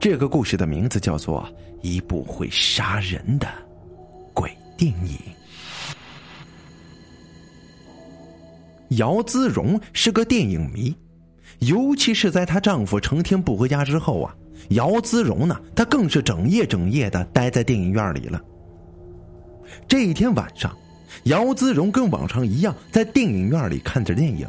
这个故事的名字叫做《一部会杀人的鬼电影》。姚姿荣是个电影迷，尤其是在她丈夫成天不回家之后啊，姚姿荣呢，她更是整夜整夜的待在电影院里了。这一天晚上，姚姿荣跟往常一样在电影院里看着电影。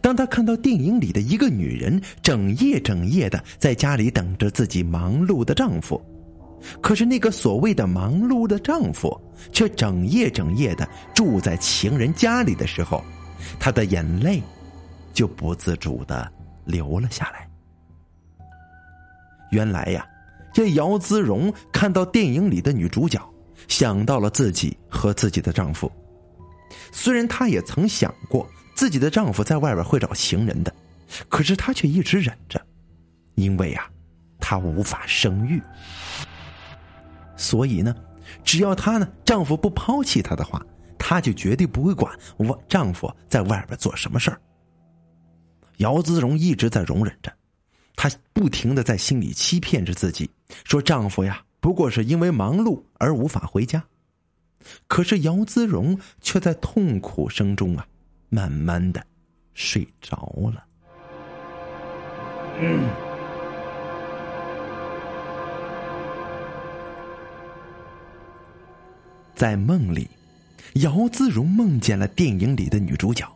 当她看到电影里的一个女人整夜整夜的在家里等着自己忙碌的丈夫，可是那个所谓的忙碌的丈夫却整夜整夜的住在情人家里的时候，她的眼泪就不自主的流了下来。原来呀，这姚姿荣看到电影里的女主角，想到了自己和自己的丈夫。虽然她也曾想过自己的丈夫在外边会找情人的，可是她却一直忍着，因为啊，她无法生育。所以呢，只要她呢丈夫不抛弃她的话，她就绝对不会管我丈夫在外边做什么事儿。姚姿荣一直在容忍着，她不停地在心里欺骗着自己，说丈夫呀不过是因为忙碌而无法回家。可是姚姿荣却在痛苦声中啊，慢慢的睡着了。在梦里，姚姿荣梦见了电影里的女主角。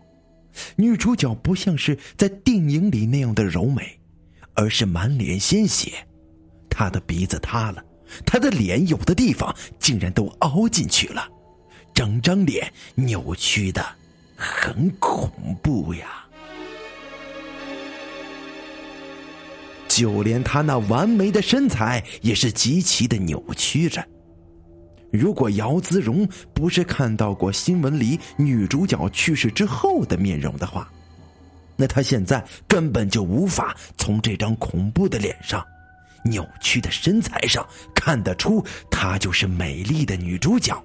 女主角不像是在电影里那样的柔美，而是满脸鲜血，她的鼻子塌了，她的脸有的地方竟然都凹进去了，整张脸扭曲的很恐怖呀。就连她那完美的身材也是极其的扭曲着。如果姚姿荣不是看到过新闻里女主角去世之后的面容的话，那她现在根本就无法从这张恐怖的脸上、扭曲的身材上看得出她就是美丽的女主角。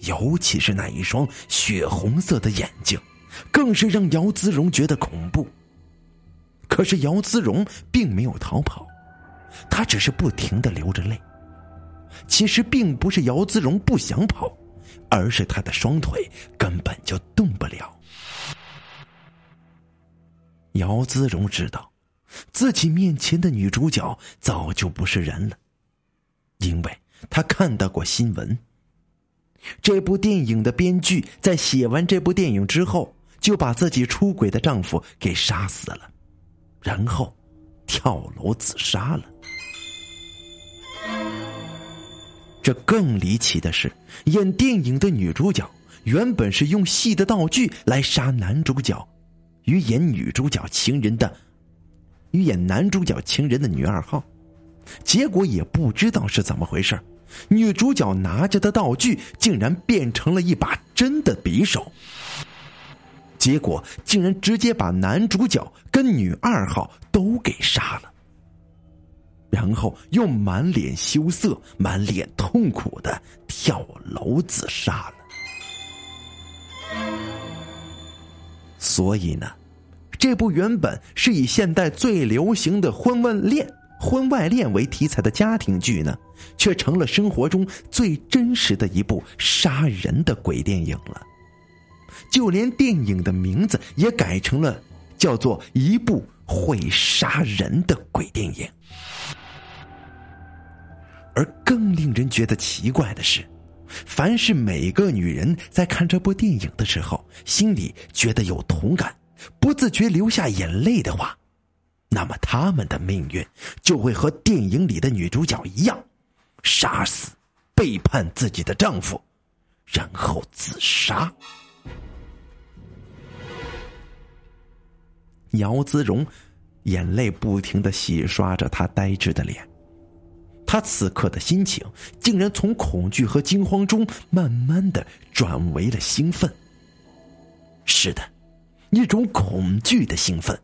尤其是那一双血红色的眼睛，更是让姚姿荣觉得恐怖。可是姚姿荣并没有逃跑，她只是不停地流着泪。其实并不是姚姿荣不想跑，而是她的双腿根本就动不了。姚姿荣知道自己面前的女主角早就不是人了，因为她看到过新闻。这部电影的编剧在写完这部电影之后，就把自己出轨的丈夫给杀死了，然后跳楼自杀了。这更离奇的是，演电影的女主角原本是用戏的道具来杀男主角，与演男主角情人的女二号。结果也不知道是怎么回事，女主角拿着的道具竟然变成了一把真的匕首，结果竟然直接把男主角跟女二号都给杀了，然后又满脸羞涩、满脸痛苦的跳楼自杀了。所以呢，这部原本是以现代最流行的婚外恋为题材的家庭剧呢，却成了生活中最真实的一部杀人的鬼电影了。就连电影的名字也改成了叫做《一部会杀人的鬼电影》。而更令人觉得奇怪的是，凡是每个女人在看这部电影的时候，心里觉得有同感，不自觉流下眼泪的话，那么她们的命运就会和电影里的女主角一样，杀死、背叛自己的丈夫，然后自杀。姚姿荣眼泪不停地洗刷着她呆滞的脸，他此刻的心情竟然从恐惧和惊慌中慢慢的转为了兴奋。是的，一种恐惧的兴奋，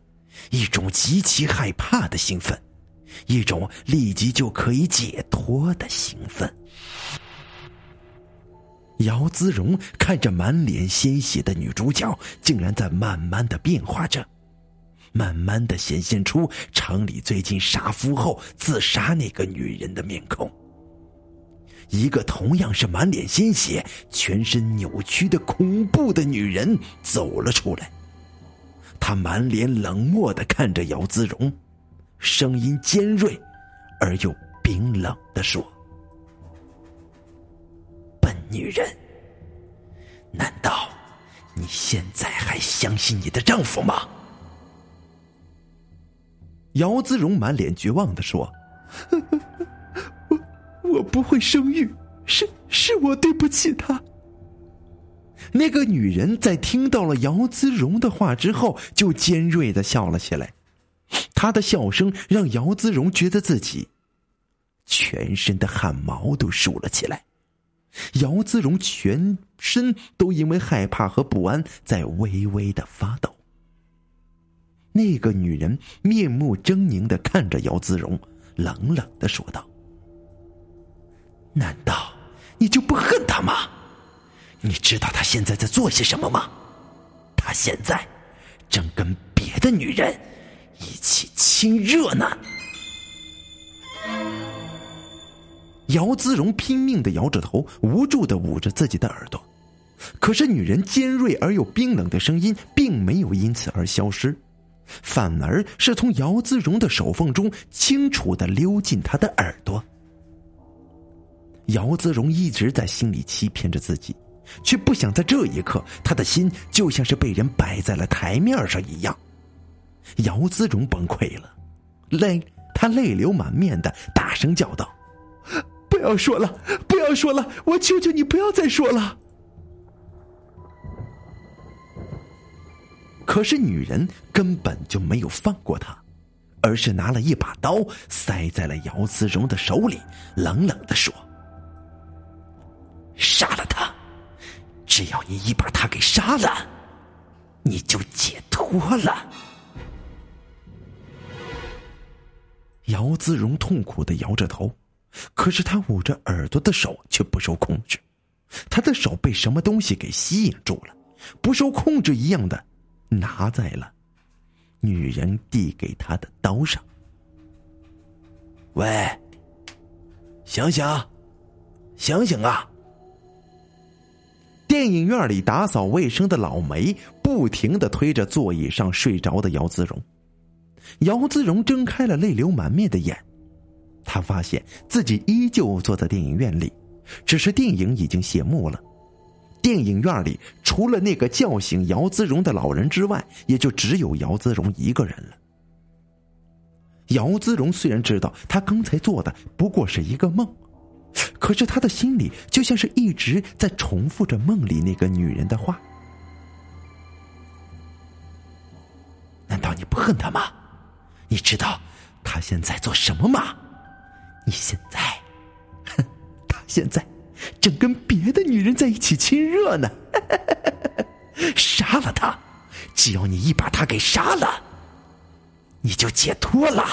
一种极其害怕的兴奋，一种立即就可以解脱的兴奋。姚姿荣看着满脸鲜血的女主角，竟然在慢慢的变化着，慢慢的显现出城里最近杀夫后自杀那个女人的面孔。一个同样是满脸鲜血、全身扭曲的恐怖的女人走了出来，她满脸冷漠地看着姚姿荣，声音尖锐而又冰冷地说：“笨女人，难道你现在还相信你的丈夫吗？”姚姿荣满脸绝望地说：“我不会生育，是我对不起他。”那个女人在听到了姚姿荣的话之后，就尖锐地笑了起来。她的笑声让姚姿荣觉得自己全身的汗毛都竖了起来。姚姿荣全身都因为害怕和不安在微微地发抖。那个女人面目狰狞地看着姚姿荣，冷冷地说道：“难道你就不恨他吗？你知道他现在在做些什么吗？他现在正跟别的女人一起亲热呢。”姚姿荣拼命地摇着头，无助地捂着自己的耳朵，可是女人尖锐而又冰冷的声音并没有因此而消失，反而是从姚姿荣的手缝中清楚地溜进他的耳朵。姚姿荣一直在心里欺骗着自己，却不想在这一刻，他的心就像是被人摆在了台面上一样。姚姿荣崩溃了，他泪流满面的大声叫道：“不要说了，不要说了，我求求你不要再说了。”可是女人根本就没有放过他，而是拿了一把刀塞在了姚姿荣的手里，冷冷地说：“杀了他，只要你把他给杀了，你就解脱了。”姚姿荣痛苦地摇着头，可是他捂着耳朵的手却不受控制，他的手被什么东西给吸引住了，不受控制一样的拿在了女人递给他的刀上。“喂，醒醒啊！”电影院里打扫卫生的老梅不停地推着座椅上睡着的姚姿荣。姚姿荣睁开了泪流满面的眼，他发现自己依旧坐在电影院里，只是电影已经谢幕了。电影院里除了那个叫醒姚姿荣的老人之外，也就只有姚姿荣一个人了。姚姿荣虽然知道他刚才做的不过是一个梦，可是他的心里就像是一直在重复着梦里那个女人的话：“难道你不恨她吗？你知道她现在做什么吗？她现在正跟别的女人在一起亲热呢。杀了她，只要你把她给杀了，你就解脱了。”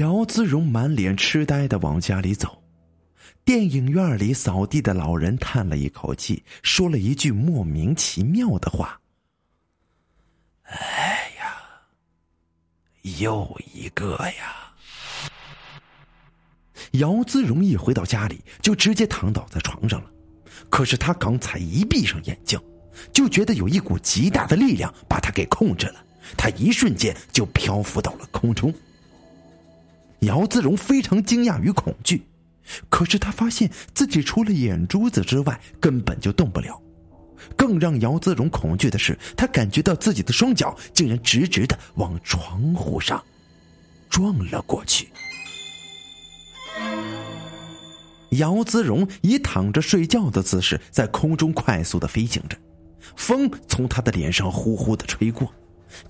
姚姿荣满脸痴呆地往家里走，电影院里扫地的老人叹了一口气，说了一句莫名其妙的话：“哎呀，又一个呀！”姚姿荣一回到家里就直接躺倒在床上了，可是他刚才一闭上眼睛，就觉得有一股极大的力量把他给控制了，他一瞬间就漂浮到了空中。姚姿荣非常惊讶与恐惧，可是他发现自己除了眼珠子之外根本就动不了。更让姚姿荣恐惧的是，他感觉到自己的双脚竟然直直地往窗户上撞了过去。姚姿荣以躺着睡觉的姿势在空中快速地飞行着，风从他的脸上呼呼地吹过，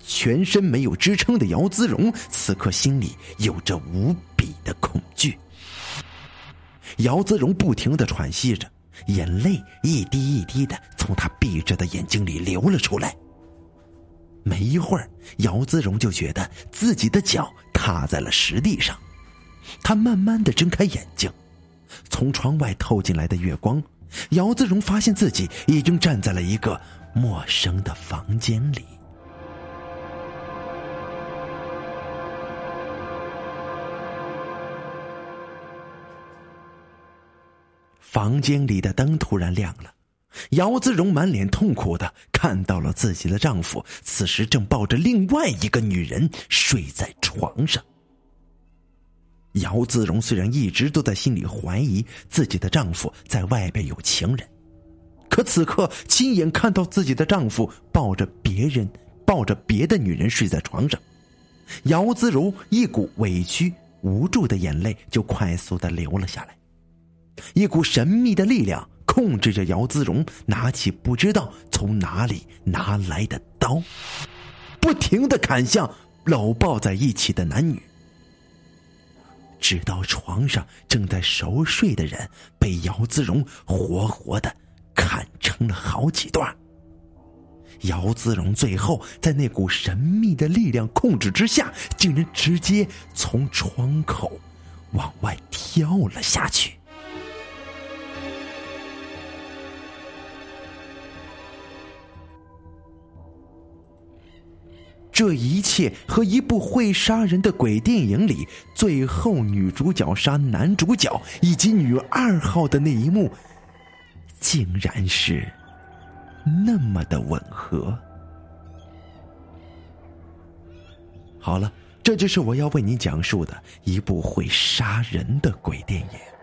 全身没有支撑的姚姿荣此刻心里有着无比的恐惧。姚姿荣不停地喘息着，眼泪一滴一滴地从他闭着的眼睛里流了出来。没一会儿，姚姿荣就觉得自己的脚踏在了实地上，他慢慢地睁开眼睛，从窗外透进来的月光，姚自荣发现自己已经站在了一个陌生的房间里。房间里的灯突然亮了，姚自荣满脸痛苦地看到了自己的丈夫，此时正抱着另外一个女人睡在床上。姚自荣虽然一直都在心里怀疑自己的丈夫在外边有情人，可此刻亲眼看到自己的丈夫抱着别的女人睡在床上，姚自荣一股委屈无助的眼泪就快速地流了下来。一股神秘的力量控制着姚自荣拿起不知道从哪里拿来的刀，不停地砍向搂抱在一起的男女，直到床上正在熟睡的人被姚自荣活活地砍成了好几段。姚自荣最后在那股神秘的力量控制之下，竟然直接从窗口往外跳了下去。这一切和一部会杀人的鬼电影里最后女主角杀男主角以及女二号的那一幕竟然是那么的吻合。好了，这就是我要为您讲述的一部会杀人的鬼电影。